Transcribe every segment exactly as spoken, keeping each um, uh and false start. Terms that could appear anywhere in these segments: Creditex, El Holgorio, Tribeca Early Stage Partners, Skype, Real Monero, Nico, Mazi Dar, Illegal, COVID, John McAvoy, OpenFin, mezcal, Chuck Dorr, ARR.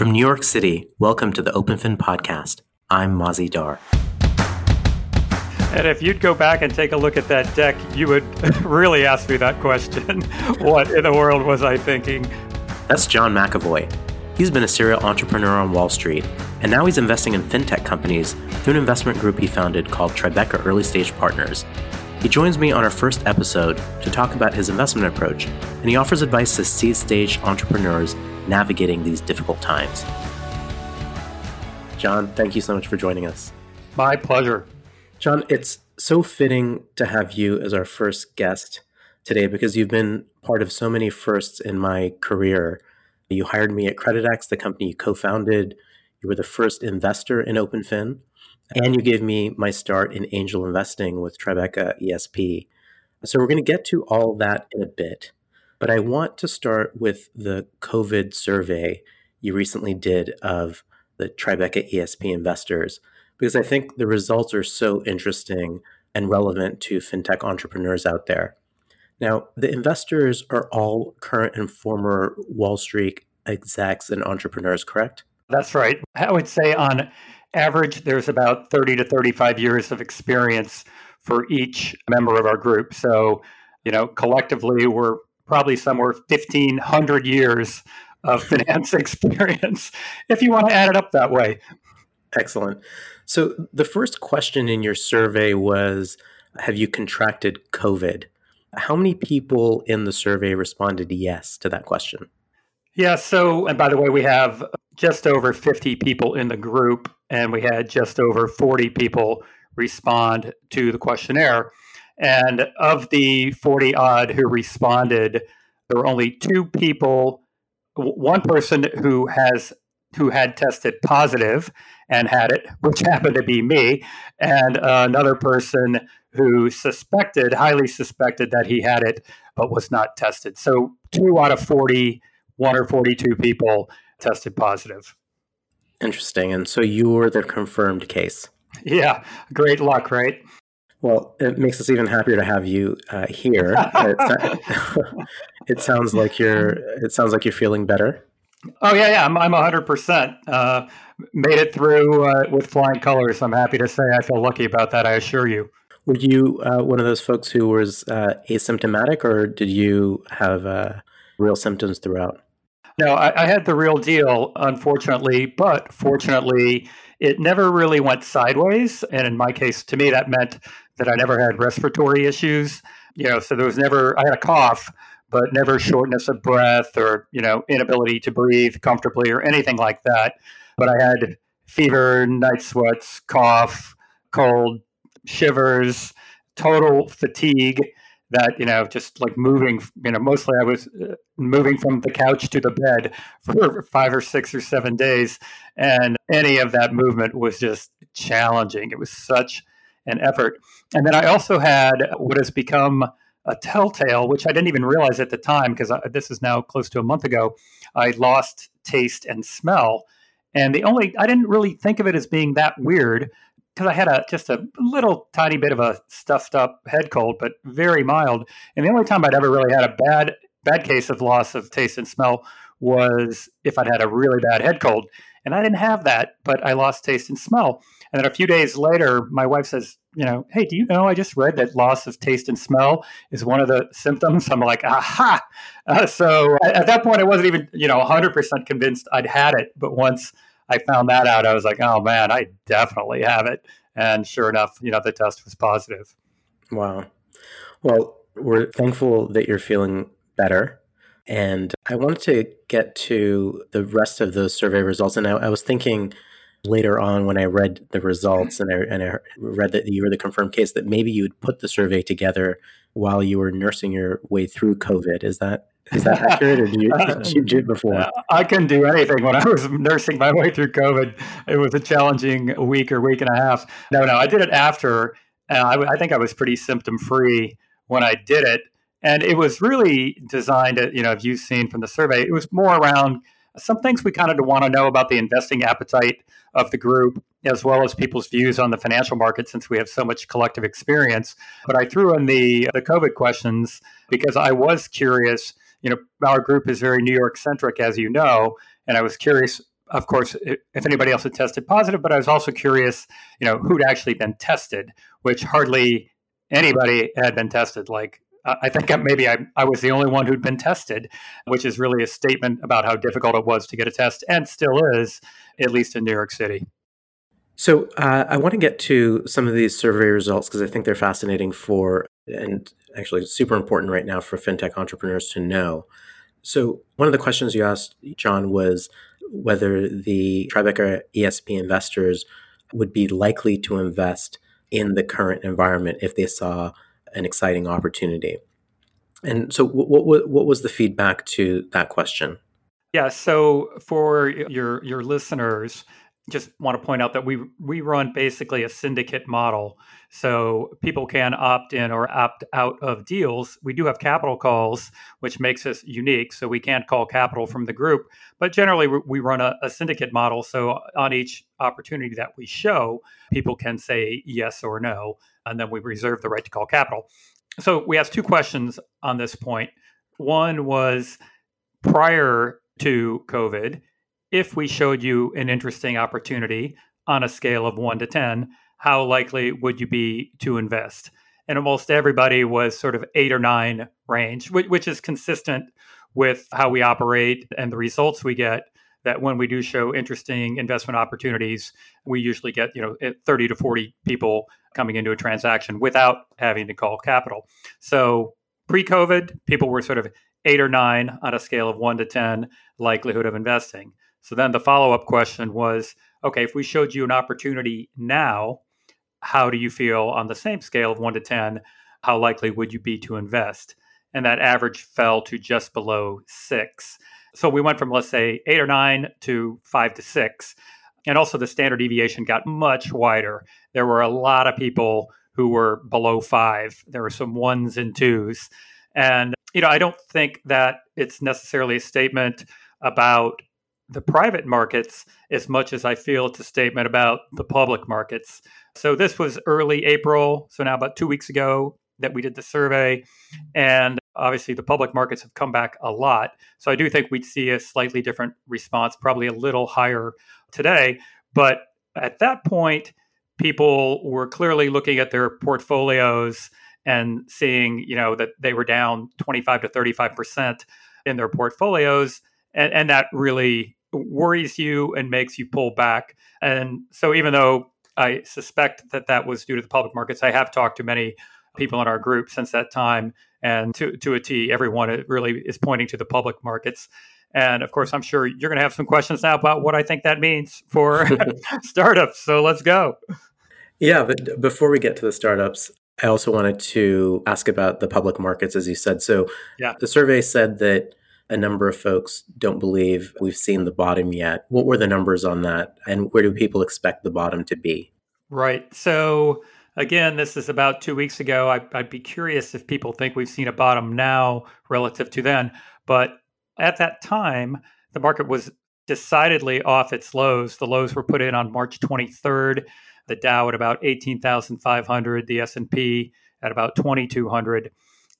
From New York City, welcome to the OpenFin podcast. I'm Mazi Dar. And if you'd go back and take a look at that deck, you would really ask me that question. What in the world was I thinking? That's John McAvoy. He's been a serial entrepreneur on Wall Street, and now he's investing in fintech companies through an investment group he founded called Tribeca Early Stage Partners. He joins me on our first episode to talk about his investment approach, and he offers advice to seed-stage entrepreneurs navigating these difficult times. John, thank you so much for joining us. My pleasure. John, it's so fitting to have you as our first guest today because you've been part of so many firsts in my career. You hired me at Creditex, the company you co-founded. You were the first investor in OpenFin. And you gave me my start in angel investing with Tribeca E S P. So we're going to get to all that in a bit. But I want to start with the COVID survey you recently did of the Tribeca E S P investors, because I think the results are so interesting and relevant to fintech entrepreneurs out there. Now, the investors are all current and former Wall Street execs and entrepreneurs, correct? That's right. I would say on average, there's about thirty to thirty-five years of experience for each member of our group. So, you know, collectively, we're probably somewhere fifteen hundred years of finance experience, if you want to add it up that way. Excellent. So the first question in your survey was, have you contracted COVID? How many people in the survey responded yes to that question? Yeah. So, and by the way, we have just over fifty people in the group, and we had just over forty people respond to the questionnaire. And of the forty odd who responded, there were only two people, one person who has who had tested positive and had it, which happened to be me, and another person who suspected, highly suspected that he had it, but was not tested. So two out of forty, one or forty-two people tested positive. Interesting. And so you were the confirmed case. Yeah. Great luck, right? Well, it makes us even happier to have you uh, here. It sounds like you're. It sounds like you're feeling better. Oh yeah, yeah. I'm. I'm one hundred percent. Uh, made it through uh, with flying colors. I'm happy to say I feel lucky about that. I assure you. Were you uh, one of those folks who was uh, asymptomatic, or did you have uh, real symptoms throughout? No, I, I had the real deal, unfortunately, but fortunately, it never really went sideways. And in my case, to me, that meant that I never had respiratory issues. You know, so there was never, I had a cough, but never shortness of breath or, you know, inability to breathe comfortably or anything like that. But I had fever, night sweats, cough, cold, shivers, total fatigue. That, you know, just like moving, you know, mostly I was moving from the couch to the bed for five or six or seven days. And any of that movement was just challenging. It was such an effort. And then I also had what has become a telltale, which I didn't even realize at the time, because this is now close to a month ago, I lost taste and smell. And the only, I didn't really think of it as being that weird, because I had a just a little tiny bit of a stuffed up head cold, but very mild. And the only time I'd ever really had a bad bad case of loss of taste and smell was if I'd had a really bad head cold. And I didn't have that, but I lost taste and smell. And then a few days later, my wife says, you know, hey, do you know, I just read that loss of taste and smell is one of the symptoms. I'm like, aha. Uh, so at that point, I wasn't even, you know, one hundred percent convinced I'd had it. But once I found that out, I was like, oh man, I definitely have it. And sure enough, you know, the test was positive. Wow. Well, we're thankful that you're feeling better. And I wanted to get to the rest of those survey results. And I, I was thinking later on when I read the results and I, and I read that you were the confirmed case, that maybe you would put the survey together while you were nursing your way through COVID. Is that Is that accurate, or did you, did you do it before? I couldn't do anything when I was nursing my way through COVID. It was a challenging week or week and a half. No, no, I did it after. And I, I think I was pretty symptom-free when I did it. And it was really designed, at, you know, if you've seen from the survey, it was more around some things we kind of want to know about the investing appetite of the group, as well as people's views on the financial market, since we have so much collective experience. But I threw in the, the COVID questions because I was curious. You know, our group is very New York centric, as you know, and I was curious of course, if anybody else had tested positive, but I was also curious, you know, who'd actually been tested, which hardly anybody had been tested. Like, I think maybe I, I was the only one who'd been tested, which is really a statement about how difficult it was to get a test, and still is, at least in New York City. So uh, I want to get to some of these survey results because I think they're fascinating for, and actually super important right now for fintech entrepreneurs to know. So one of the questions you asked, John, was whether the Tribeca E S P investors would be likely to invest in the current environment if they saw an exciting opportunity. And so what, what, what was the feedback to that question? Yeah, so for your your listeners, just want to point out that we we run basically a syndicate model. So people can opt in or opt out of deals. We do have capital calls, which makes us unique. So we can't call capital from the group, but generally we run a, a syndicate model. So on each opportunity that we show, people can say yes or no, and then we reserve the right to call capital. So we asked two questions on this point. One was prior to COVID, if we showed you an interesting opportunity on a scale of one to ten, how likely would you be to invest? And almost everybody was sort of eight or nine range, which is consistent with how we operate and the results we get, that when we do show interesting investment opportunities, we usually get, you know, thirty to forty people coming into a transaction without having to call capital. So pre-COVID, people were sort of eight or nine on a scale of one to ten likelihood of investing. So then the follow-up question was, okay, if we showed you an opportunity now, how do you feel on the same scale of one to ten? How likely would you be to invest? And that average fell to just below six. So we went from, let's say, eight or nine to five to six. And also the standard deviation got much wider. There were a lot of people who were below five. There were some ones and twos. And, you know, I don't think that it's necessarily a statement about the private markets as much as I feel it's a statement about the public markets. So this was early April, so now about two weeks ago that we did the survey. And obviously the public markets have come back a lot. So I do think we'd see a slightly different response, probably a little higher today. But at that point, people were clearly looking at their portfolios and seeing, you know, that they were down twenty-five to thirty-five percent in their portfolios. And, and that really worries you and makes you pull back. And so even though I suspect that that was due to the public markets, I have talked to many people in our group since that time. And to, to a T, everyone it really is pointing to the public markets. And of course, I'm sure you're going to have some questions now about what I think that means for startups. So let's go. Yeah, but before we get to the startups, I also wanted to ask about the public markets, as you said. So yeah. The survey said that a number of folks don't believe we've seen the bottom yet. What were the numbers on that? And where do people expect the bottom to be? Right. So again, this is about two weeks ago. I, I'd be curious if people think we've seen a bottom now relative to then. But at that time, the market was decidedly off its lows. The lows were put in on March twenty-third. The Dow at about eighteen thousand five hundred, the S and P at about twenty-two hundred.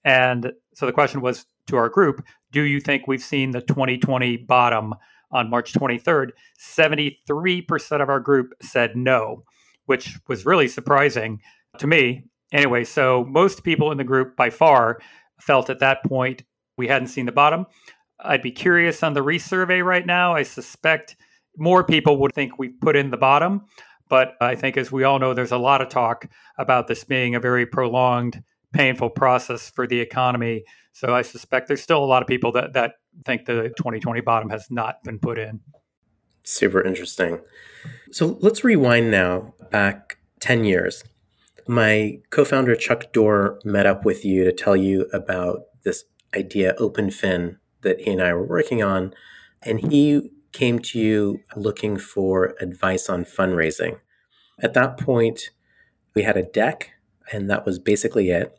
And so the question was to our group, do you think we've seen the twenty twenty bottom on March twenty-third? seventy-three percent of our group said no, which was really surprising to me. Anyway, so most people in the group by far felt at that point we hadn't seen the bottom. I'd be curious on the resurvey right now. I suspect more people would think we put in the bottom. But I think, as we all know, there's a lot of talk about this being a very prolonged, painful process for the economy. So I suspect there's still a lot of people that, that think the twenty twenty bottom has not been put in. Super interesting. So let's rewind now back ten years. My co-founder, Chuck Dorr, met up with you to tell you about this idea, OpenFin, that he and I were working on. And he came to you looking for advice on fundraising. At that point, we had a deck, and that was basically it.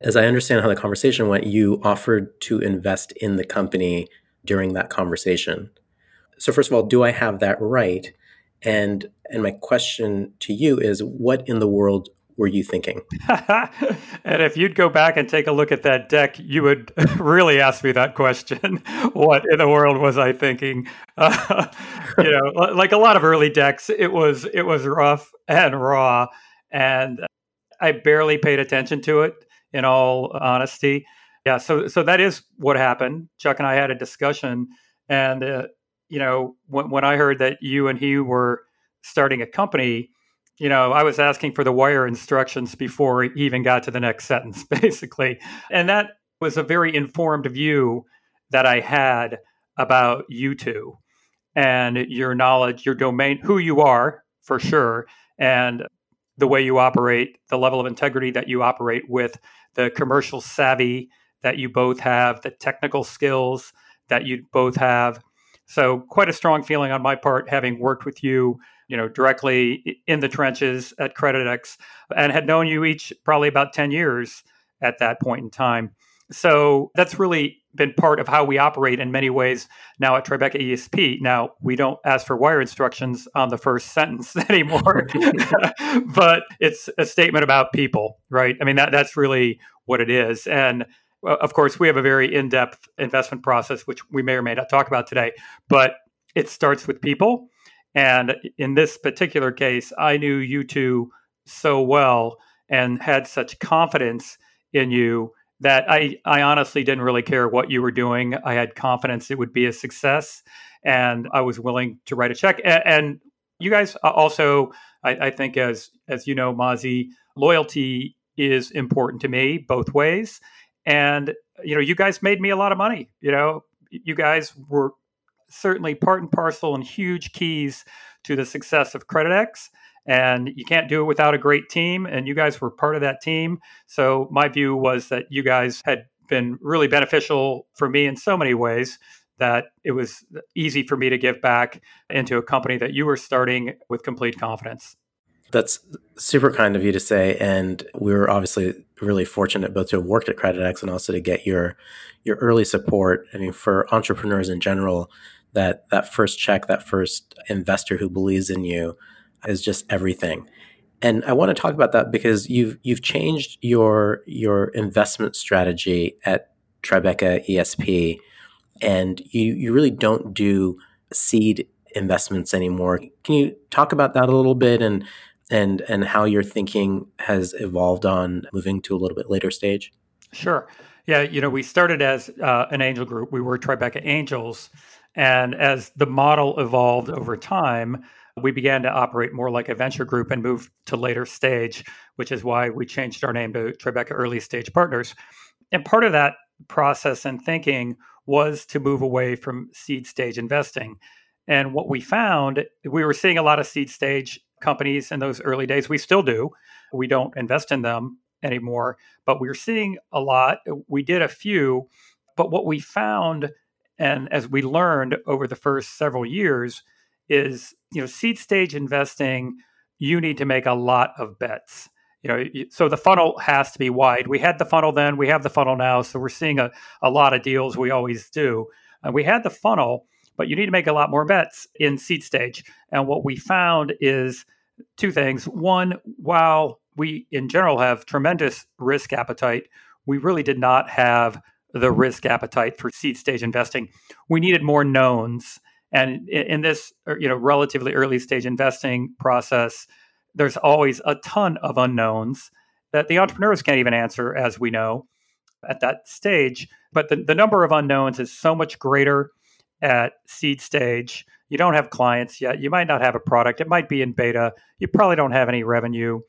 As I understand how the conversation went, you offered to invest in the company during that conversation. So first of all, do I have that right? And and my question to you is, what in the world were you thinking? And if you'd go back and take a look at that deck, you would really ask me that question. What in the world was I thinking? Uh, you know, like a lot of early decks, it was it was rough and raw, and I barely paid attention to it, in all honesty. Yeah, so so that is what happened. Chuck and I had a discussion, and uh, you know, when, when I heard that you and he were starting a company, you know, I was asking for the wire instructions before he even got to the next sentence, basically. And that was a very informed view that I had about you two and your knowledge, your domain, who you are, for sure, and the way you operate, the level of integrity that you operate with, the commercial savvy that you both have, the technical skills that you both have. So quite a strong feeling on my part, having worked with you, you know, directly in the trenches at Creditex, and had known you each probably about ten years at that point in time. So that's really been part of how we operate in many ways now at Tribeca E S P. Now, we don't ask for wire instructions on the first sentence anymore, but it's a statement about people, right? I mean, that that's really what it is. And of course, we have a very in-depth investment process, which we may or may not talk about today, but it starts with people. And in this particular case, I knew you two so well and had such confidence in you that I, I honestly didn't really care what you were doing. I had confidence it would be a success, and I was willing to write a check. And, and you guys also, I, I think, as as you know, Mazi, loyalty is important to me both ways. And, you know, you guys made me a lot of money. You know, you guys were certainly part and parcel and huge keys to the success of Creditex. And you can't do it without a great team. And you guys were part of that team. So my view was that you guys had been really beneficial for me in so many ways that it was easy for me to give back into a company that you were starting with complete confidence. That's super kind of you to say. And we were obviously really fortunate both to have worked at Creditex and also to get your your early support. I mean, for entrepreneurs in general, that that first check, that first investor who believes in you is just everything. And I want to talk about that because you've you've changed your your investment strategy at Tribeca E S P, and you you really don't do seed investments anymore. Can you talk about that a little bit and and and how your thinking has evolved on moving to a little bit later stage? Sure. Yeah, you know, we started as uh, an angel group. We were Tribeca Angels. And as the model evolved over time, we began to operate more like a venture group and moved to later stage, which is why we changed our name to Tribeca Early Stage Partners. And part of that process and thinking was to move away from seed stage investing. And what we found, we were seeing a lot of seed stage companies in those early days. We still do. We don't invest in them anymore, but we were seeing a lot. We did a few, but what we found, and as we learned over the first several years, is, you know, seed stage investing, you need to make a lot of bets. You know, so the funnel has to be wide. We had the funnel then, we have the funnel now. So we're seeing a, a lot of deals, we always do. And we had the funnel, but you need to make a lot more bets in seed stage. And what we found is two things. One, while we in general have tremendous risk appetite, we really did not have the risk appetite for seed stage investing. We needed more knowns. And in, in this, you know, relatively early stage investing process, there's always a ton of unknowns that the entrepreneurs can't even answer, as we know, at that stage. But the, the number of unknowns is so much greater at seed stage. You don't have clients yet. You might not have a product. It might be in beta. You probably don't have any revenue.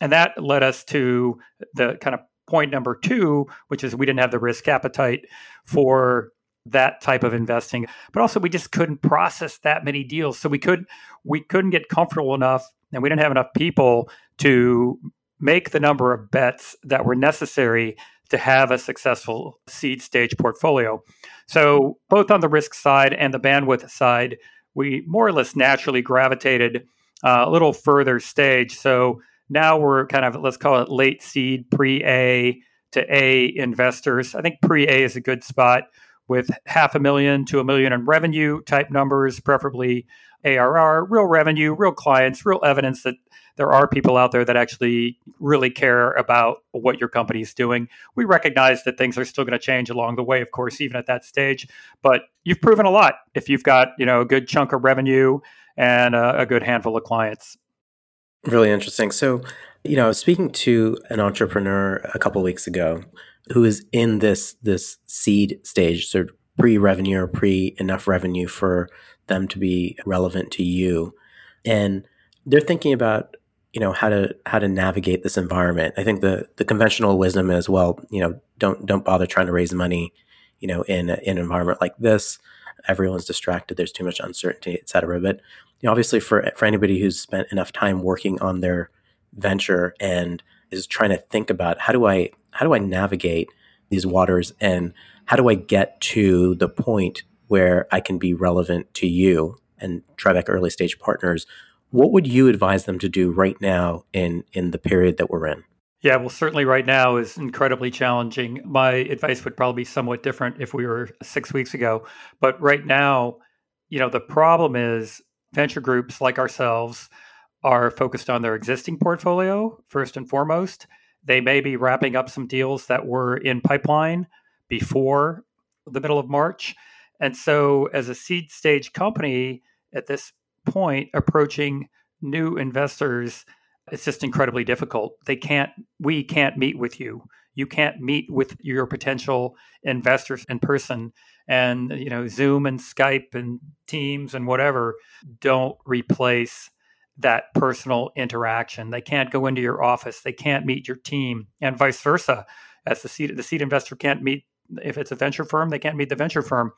And that led us to the kind of point number two, which is we didn't have the risk appetite for that type of investing. But also we just couldn't process that many deals. So we could, we couldn't get comfortable enough, and we didn't have enough people to make the number of bets that were necessary to have a successful seed stage portfolio. So both on the risk side and the bandwidth side, we more or less naturally gravitated uh, a little further stage. So now we're kind of, let's call it late seed, pre-A to A investors. I think pre-A is a good spot. with half a million to a million in revenue type numbers, preferably A R R, real revenue, real clients, real evidence that there are people out there that actually really care about what your company is doing. We recognize that things are still going to change along the way, of course, even at that stage. But you've proven a lot if you've got, you know, a good chunk of revenue and a, a good handful of clients. Really interesting. So, you know, I was speaking to an entrepreneur a couple of weeks ago who is in this this seed stage, so pre-revenue or pre-enough revenue for them to be relevant to you. And they're thinking about, you know, how to how to navigate this environment. I think the the conventional wisdom is, well, you know, don't don't bother trying to raise money, you know, in, a, in an environment like this. Everyone's distracted. There's too much uncertainty, et cetera. But you know, obviously, for for anybody who's spent enough time working on their venture and is trying to think about how do I how do I navigate these waters and how do I get to the point where I can be relevant to you and Tribeca Early Stage Partners. What would you advise them to do right now in, in the period that we're in? Yeah, well, certainly right now is incredibly challenging. My advice would probably be somewhat different if we were six weeks ago. But right now, you know, the problem is venture groups like ourselves are focused on their existing portfolio, first and foremost. They may be wrapping up some deals that were in pipeline before the middle of March. And so as a seed stage company at this point, approaching new investors, it's just incredibly difficult. They can't, we can't meet with you. You can't meet with your potential investors in person. And, you know, Zoom and Skype and Teams and whatever don't replace that personal interaction. They can't go into your office. They can't meet your team, and vice versa. As the seed, the seed investor can't meet, if it's a venture firm, they can't meet the venture firm.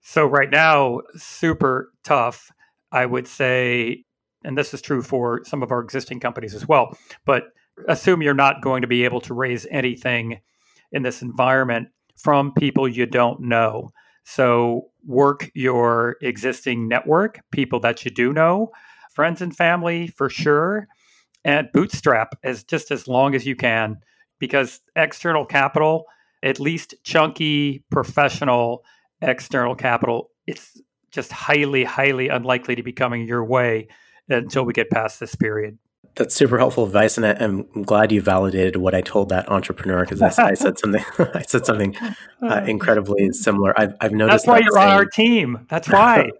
So right now, super tough. I would say, and this is true for some of our existing companies as well, but assume you're not going to be able to raise anything in this environment from people you don't know. So work your existing network, people that you do know, friends and family for sure, and bootstrap as just as long as you can, because external capital, at least chunky professional external capital, it's just highly, highly unlikely to be coming your way until we get past this period. That's super helpful advice, and I, I'm glad you validated what I told that entrepreneur, because I, I said something. I said something uh, incredibly similar. I've, I've noticed that's why that you're same, on our team. That's why.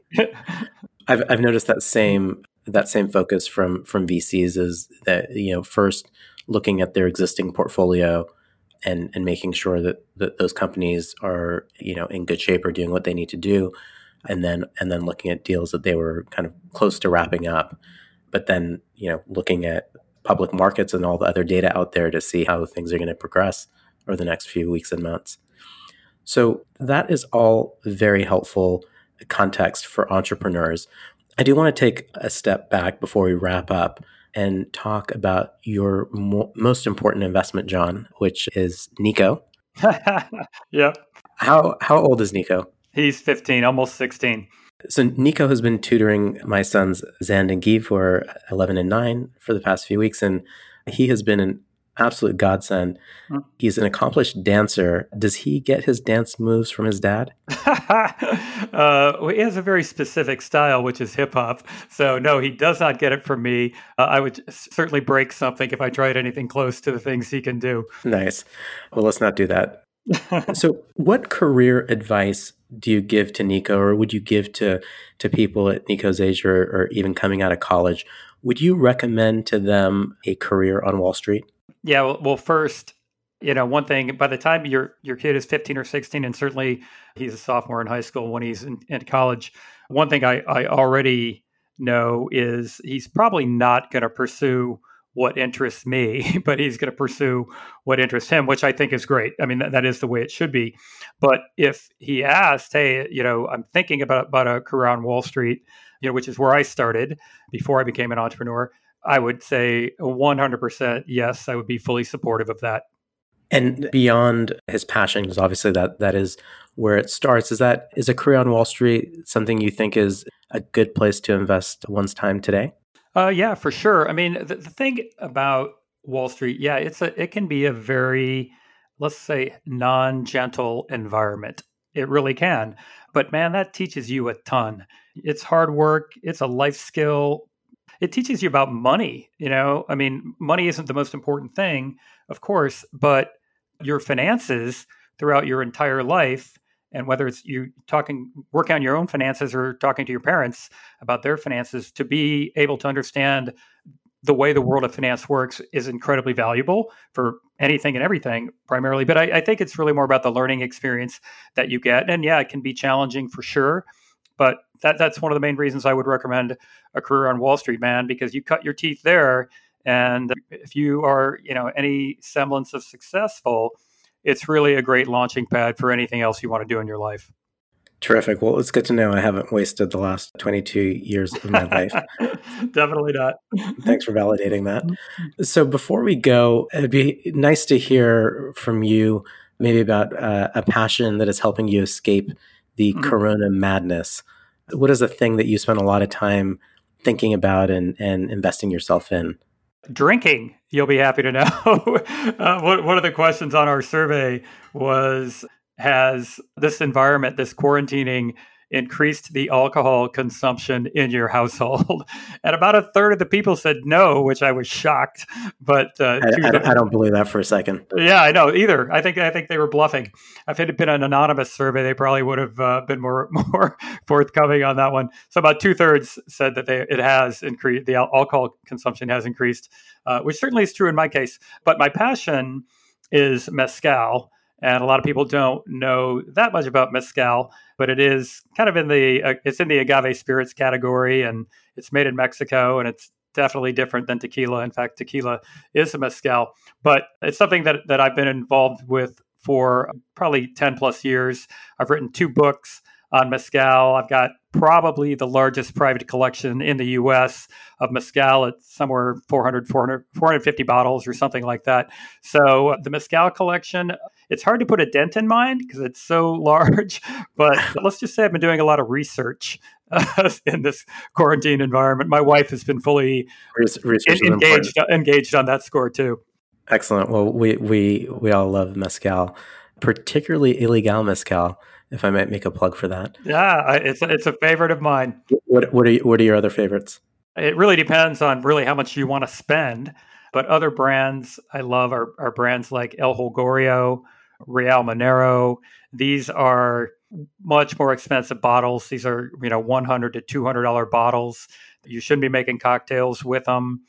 I've I've noticed that same that same focus from from V Cs is that, you know, first looking at their existing portfolio and and making sure that, that those companies are, you know, in good shape or doing what they need to do. And then and then looking at deals that they were kind of close to wrapping up, but then, you know, looking at public markets and all the other data out there to see how things are going to progress over the next few weeks and months. So that is all very helpful context for entrepreneurs. I do want to take a step back before we wrap up and talk about your mo- most important investment, John, which is Nico. Yep. How how old is Nico? He's fifteen, almost sixteen. So Nico has been tutoring my sons, Zand and Guy, for eleven and nine for the past few weeks, and he has been an absolute godsend. Mm-hmm. He's an accomplished dancer. Does he get his dance moves from his dad? uh, well, he has a very specific style, which is hip-hop. So no, he does not get it from me. Uh, I would certainly break something if I tried anything close to the things he can do. Nice. Well, let's not do that. So what career advice do you give to Nico, or would you give to to people at Nico's age, or, or even coming out of college? Would you recommend to them a career on Wall Street? Yeah, well, well, first, you know, one thing, by the time your your kid is fifteen or sixteen, and certainly he's a sophomore in high school when he's in, in college, one thing I, I already know is he's probably not going to pursue what interests me, but he's going to pursue what interests him, which I think is great. I mean, that, that is the way it should be. But if he asked, hey, you know, I'm thinking about, about a career on Wall Street, you know, which is where I started before I became an entrepreneur, I would say one hundred percent yes, I would be fully supportive of that. And beyond his passion, because obviously that that is where it starts, is that is a career on Wall Street something you think is a good place to invest one's time today? Uh, yeah, for sure. I mean, the, the thing about Wall Street, yeah, it's a it can be a very, let's say, non-gentle environment. it really can. But man, that teaches you a ton. It's hard work. It's a life skill. It teaches you about money. You know, I mean, money isn't the most important thing, of course, but your finances throughout your entire life, and whether it's you talking, working on your own finances or talking to your parents about their finances, to be able to understand the way the world of finance works is incredibly valuable for anything and everything primarily. But I, I think it's really more about the learning experience that you get. And yeah, it can be challenging for sure. But that that's one of the main reasons I would recommend a career on Wall Street, man, because you cut your teeth there. And if you are, you know, any semblance of successful, it's really a great launching pad for anything else you want to do in your life. Terrific. Well, it's good to know I haven't wasted the last twenty-two years of my life. Definitely not. Thanks for validating that. So before we go, it'd be nice to hear from you maybe about uh, a passion that is helping you escape the mm-hmm. corona madness. What is a thing that you spend a lot of time thinking about and, and investing yourself in? Drinking, you'll be happy to know. uh, one, one of the questions on our survey was, has this environment, this quarantining, increased the alcohol consumption in your household? And about a third of the people said no, which I was shocked. But uh, I, I, don't, I don't believe that for a second. Yeah, I know either. I think I think they were bluffing. If it had been an anonymous survey, they probably would have uh, been more more forthcoming on that one. So about two thirds said that they, it has increased. The alcohol consumption has increased, uh, which certainly is true in my case. But my passion is mezcal. And a lot of people don't know that much about mezcal, but it is kind of in the uh, it's in the agave spirits category, and it's made in Mexico, and it's definitely different than tequila. In fact, tequila is a mezcal, but it's something that that I've been involved with for probably ten plus years. I've written two books on mezcal. I've got probably the largest private collection in the U S of mezcal at somewhere four hundred, four hundred, four hundred fifty bottles or something like that. So uh, the mezcal collection, it's hard to put a dent in mine because it's so large, but let's just say I've been doing a lot of research uh, in this quarantine environment. My wife has been fully Res- engaged, engaged on that score too. Excellent. Well, we, we, we all love mezcal, particularly Illegal mezcal, if I might make a plug for that. Yeah, it's it's a favorite of mine. What what are you, what are your other favorites? It really depends on really how much you want to spend, but other brands I love are, are brands like El Holgorio, Real Monero. These are much more expensive bottles. These are, you know, one hundred to two hundred dollars bottles. You shouldn't be making cocktails with them.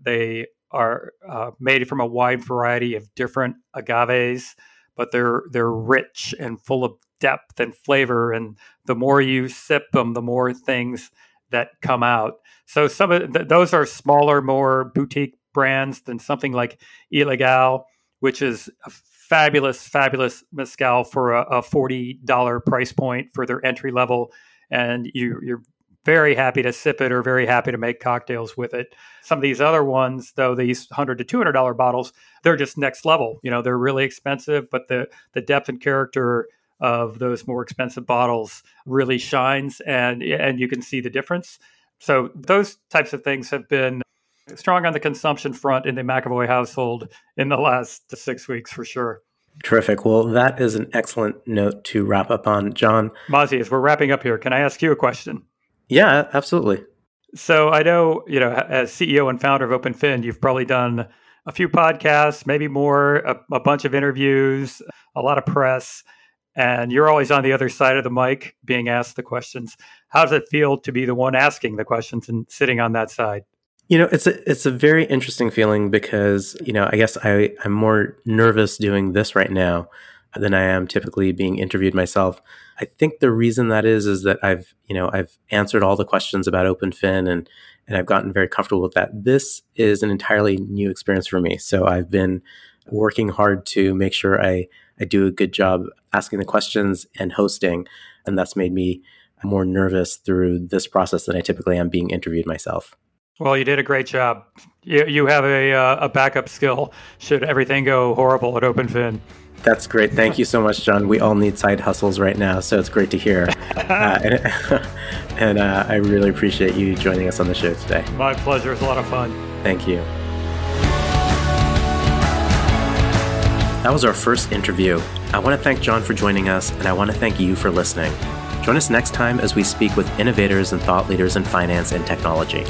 They are uh, made from a wide variety of different agaves, but they're they're rich and full of depth and flavor, and the more you sip them, the more things that come out. So some of th- those are smaller, more boutique brands than something like Illegal, which is a fabulous, fabulous mezcal for a, a forty dollars price point for their entry level, and you, you're very happy to sip it or very happy to make cocktails with it. Some of these other ones, though, these one hundred to two hundred dollars bottles, they're just next level. You know, they're really expensive, but the the depth and character of those more expensive bottles really shines, and and you can see the difference. So those types of things have been strong on the consumption front in the McAvoy household in the last six weeks for sure. Terrific. Well, that is an excellent note to wrap up on, John. Mazi, as we're wrapping up here, can I ask you a question? Yeah, absolutely. So I know, you know, as C E O and founder of OpenFin, you've probably done a few podcasts, maybe more, a, a bunch of interviews, a lot of press. And you're always on the other side of the mic being asked the questions. How does it feel to be the one asking the questions and sitting on that side? You know, it's a, it's a very interesting feeling because, you know, I guess I, I'm more nervous doing this right now than I am typically being interviewed myself. I think the reason that is, is that I've, you know, I've answered all the questions about OpenFin and, and I've gotten very comfortable with that. This is an entirely new experience for me. So I've been working hard to make sure I, I do a good job asking the questions and hosting. And that's made me more nervous through this process than I typically am being interviewed myself. Well, you did a great job. You, you have a, uh, a backup skill should everything go horrible at OpenFin. That's great. Thank you so much, John. We all need side hustles right now, so it's great to hear. uh, and and uh, I really appreciate you joining us on the show today. My pleasure. It's a lot of fun. Thank you. That was our first interview. I want to thank John for joining us, and I want to thank you for listening. Join us next time as we speak with innovators and thought leaders in finance and technology.